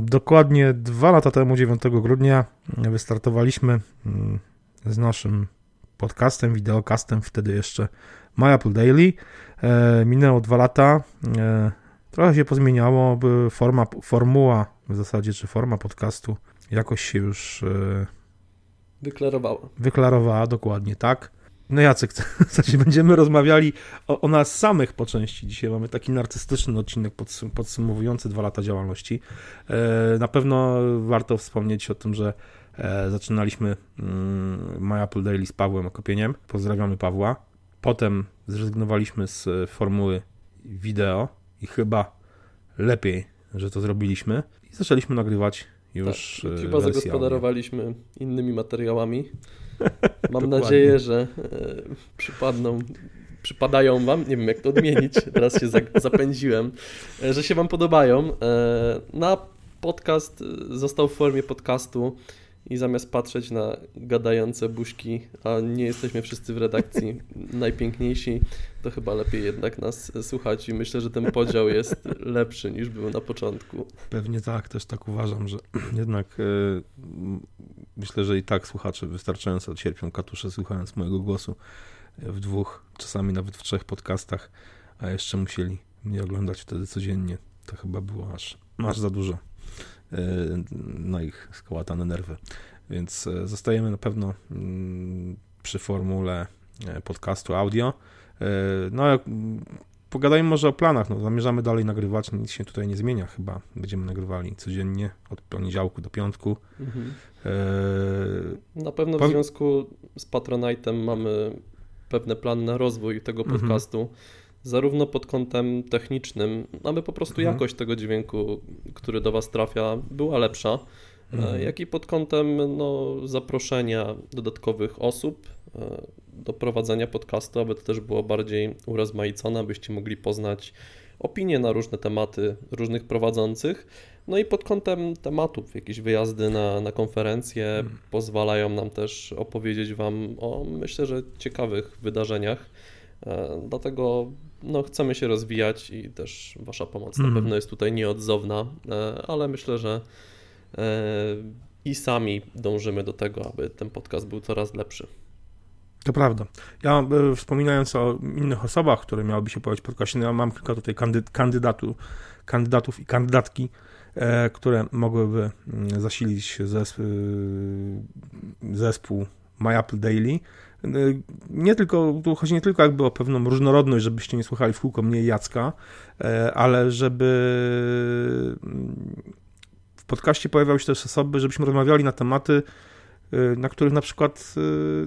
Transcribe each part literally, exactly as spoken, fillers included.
Dokładnie dwa lata temu, dziewiątego grudnia, wystartowaliśmy z naszym podcastem, wideokastem, wtedy jeszcze MyAppleDaily. Minęło dwa lata, trochę się pozmieniało, forma, formuła w zasadzie, czy forma podcastu jakoś się już wyklarowała. Wyklarowała, dokładnie tak. No Jacek, w zasadzie będziemy rozmawiali o, o nas samych po części. Dzisiaj mamy taki narcystyczny odcinek podsum- podsumowujący dwa lata działalności. Na pewno warto wspomnieć o tym, że zaczynaliśmy MyAppleDaily z Pawłem Okopieniem. Pozdrawiamy Pawła. Potem zrezygnowaliśmy z formuły wideo i chyba lepiej, że to zrobiliśmy. I zaczęliśmy nagrywać już tak, chyba zagospodarowaliśmy audio. Innymi materiałami. Mam nadzieję, że e, przypadną, przypadają Wam, nie wiem jak to odmienić, teraz się za, zapędziłem, e, że się Wam podobają. E, na podcast został w formie podcastu i zamiast patrzeć na gadające buźki, a nie jesteśmy wszyscy w redakcji najpiękniejsi, to chyba lepiej jednak nas słuchać i myślę, że ten podział jest lepszy niż był na początku. Pewnie tak, też tak uważam, że jednak yy, myślę, że i tak słuchacze wystarczająco cierpią katusze słuchając mojego głosu w dwóch, czasami nawet w trzech podcastach, a jeszcze musieli mnie oglądać wtedy codziennie. To chyba było aż, aż za dużo na ich skołatane nerwy. Więc zostajemy na pewno przy formule podcastu audio. No, pogadajmy może o planach. No, zamierzamy dalej nagrywać, nic się tutaj nie zmienia chyba. Będziemy nagrywali codziennie od poniedziałku do piątku. Mhm. E... Na pewno w po... związku z Patronite'em mamy pewne plany na rozwój tego podcastu. Mhm. Zarówno pod kątem technicznym, aby po prostu mhm. jakość tego dźwięku, który do Was trafia, była lepsza, mhm. jak i pod kątem no, zaproszenia dodatkowych osób do prowadzenia podcastu, aby to też było bardziej urozmaicone, abyście mogli poznać opinie na różne tematy różnych prowadzących. No i pod kątem tematów, jakieś wyjazdy na, na konferencje mhm. pozwalają nam też opowiedzieć Wam o, myślę, że ciekawych wydarzeniach. Dlatego no, chcemy się rozwijać i też Wasza pomoc mm. na pewno jest tutaj nieodzowna, ale myślę, że i sami dążymy do tego, aby ten podcast był coraz lepszy. To prawda. Ja wspominając o innych osobach, które miałyby się pojawić w podcaście, ja mam kilka tutaj kandydatu, kandydatów i kandydatki, które mogłyby zasilić zespół, zespół MyAppleDaily. Nie tylko, tu chodzi nie tylko jakby o pewną różnorodność, żebyście nie słuchali w kółko mnie i Jacka, ale żeby w podcaście pojawiały się też osoby, żebyśmy rozmawiali na tematy, na których na przykład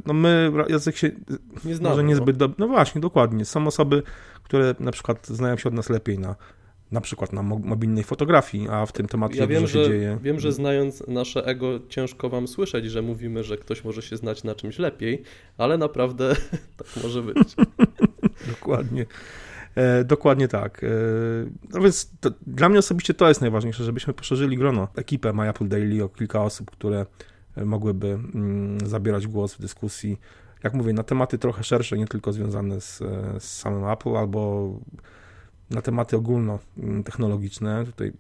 no my, Jacek się nie znamy, może niezbyt do... No właśnie, dokładnie. Są osoby, które na przykład znają się od nas lepiej na na przykład na mobilnej fotografii, a w tym temacie ja wiem, dużo się że, dzieje. Wiem, że znając nasze ego ciężko Wam słyszeć, że mówimy, że ktoś może się znać na czymś lepiej, ale naprawdę tak może być. Dokładnie. E, dokładnie tak. E, no więc to, dla mnie osobiście to jest najważniejsze, żebyśmy poszerzyli grono, ekipę MyAppleDaily o kilka osób, które mogłyby mm, zabierać głos w dyskusji, jak mówię, na tematy trochę szersze, nie tylko związane z, z samym Apple, albo na tematy ogólnotechnologiczne. Tutaj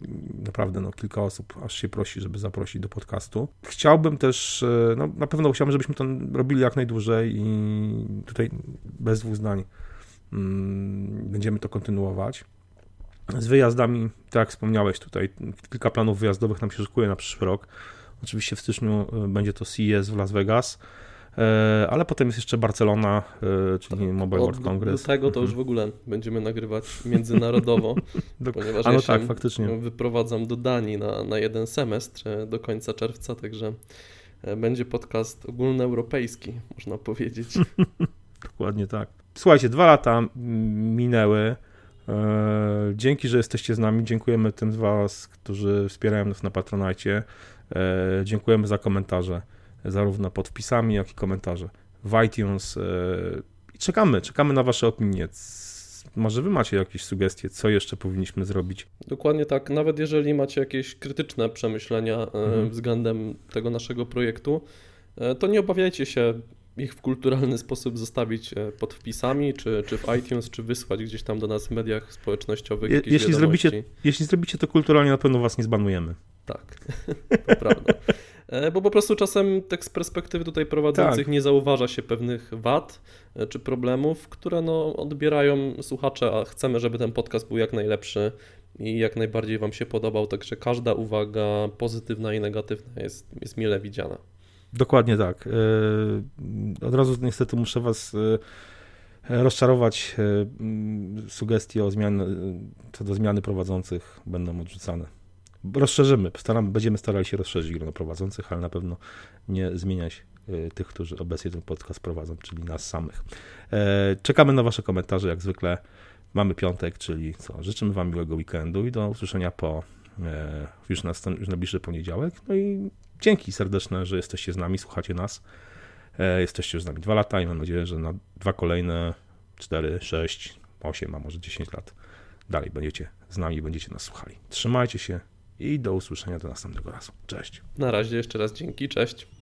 naprawdę no, kilka osób aż się prosi, żeby zaprosić do podcastu. Chciałbym też, no, na pewno chciałbym, żebyśmy to robili jak najdłużej i tutaj bez dwóch zdań będziemy to kontynuować. Z wyjazdami, tak jak wspomniałeś tutaj, kilka planów wyjazdowych nam się szykuje na przyszły rok. Oczywiście w styczniu będzie to C E S w Las Vegas, ale potem jest jeszcze Barcelona, czyli tak, Mobile World Congress. Do tego to już w ogóle będziemy nagrywać międzynarodowo, ponieważ no ja tak, się faktycznie wyprowadzam do Danii na, na jeden semestr do końca czerwca, także będzie podcast ogólnoeuropejski, można powiedzieć. Dokładnie tak. Słuchajcie, dwa lata minęły. Dzięki, że jesteście z nami. Dziękujemy tym z Was, którzy wspierają nas na Patronite. Dziękujemy za komentarze, zarówno pod wpisami, jak i komentarze w iTunes. I czekamy, czekamy na Wasze opinie. Może Wy macie jakieś sugestie, co jeszcze powinniśmy zrobić? Dokładnie tak. Nawet jeżeli macie jakieś krytyczne przemyślenia mhm. względem tego naszego projektu, to nie obawiajcie się ich w kulturalny sposób zostawić pod wpisami, czy, czy w iTunes, czy wysłać gdzieś tam do nas w mediach społecznościowych. Je, jeśli, zrobicie, jeśli zrobicie to kulturalnie, na pewno Was nie zbanujemy. Tak, to prawda. Bo po prostu czasem tak z perspektywy tutaj prowadzących tak. nie zauważa się pewnych wad czy problemów, które no odbierają słuchacze, a chcemy, żeby ten podcast był jak najlepszy i jak najbardziej Wam się podobał, także każda uwaga pozytywna i negatywna jest, jest mile widziana. Dokładnie tak. Od razu niestety muszę Was rozczarować, sugestie o zmian, co do zmiany prowadzących będą odrzucane. Rozszerzymy, staram, będziemy starali się rozszerzyć grono prowadzących, ale na pewno nie zmieniać tych, którzy obecnie ten podcast prowadzą, czyli nas samych. Czekamy na Wasze komentarze, jak zwykle mamy piątek, czyli co, życzymy Wam miłego weekendu i do usłyszenia po już, na, już najbliższy poniedziałek. No i dzięki serdeczne, że jesteście z nami, słuchacie nas. Jesteście już z nami dwa lata i mam nadzieję, że na dwa kolejne cztery, sześć, osiem, a może dziesięć lat dalej będziecie z nami i będziecie nas słuchali. Trzymajcie się. I do usłyszenia do następnego razu. Cześć. Na razie, jeszcze raz dzięki, cześć.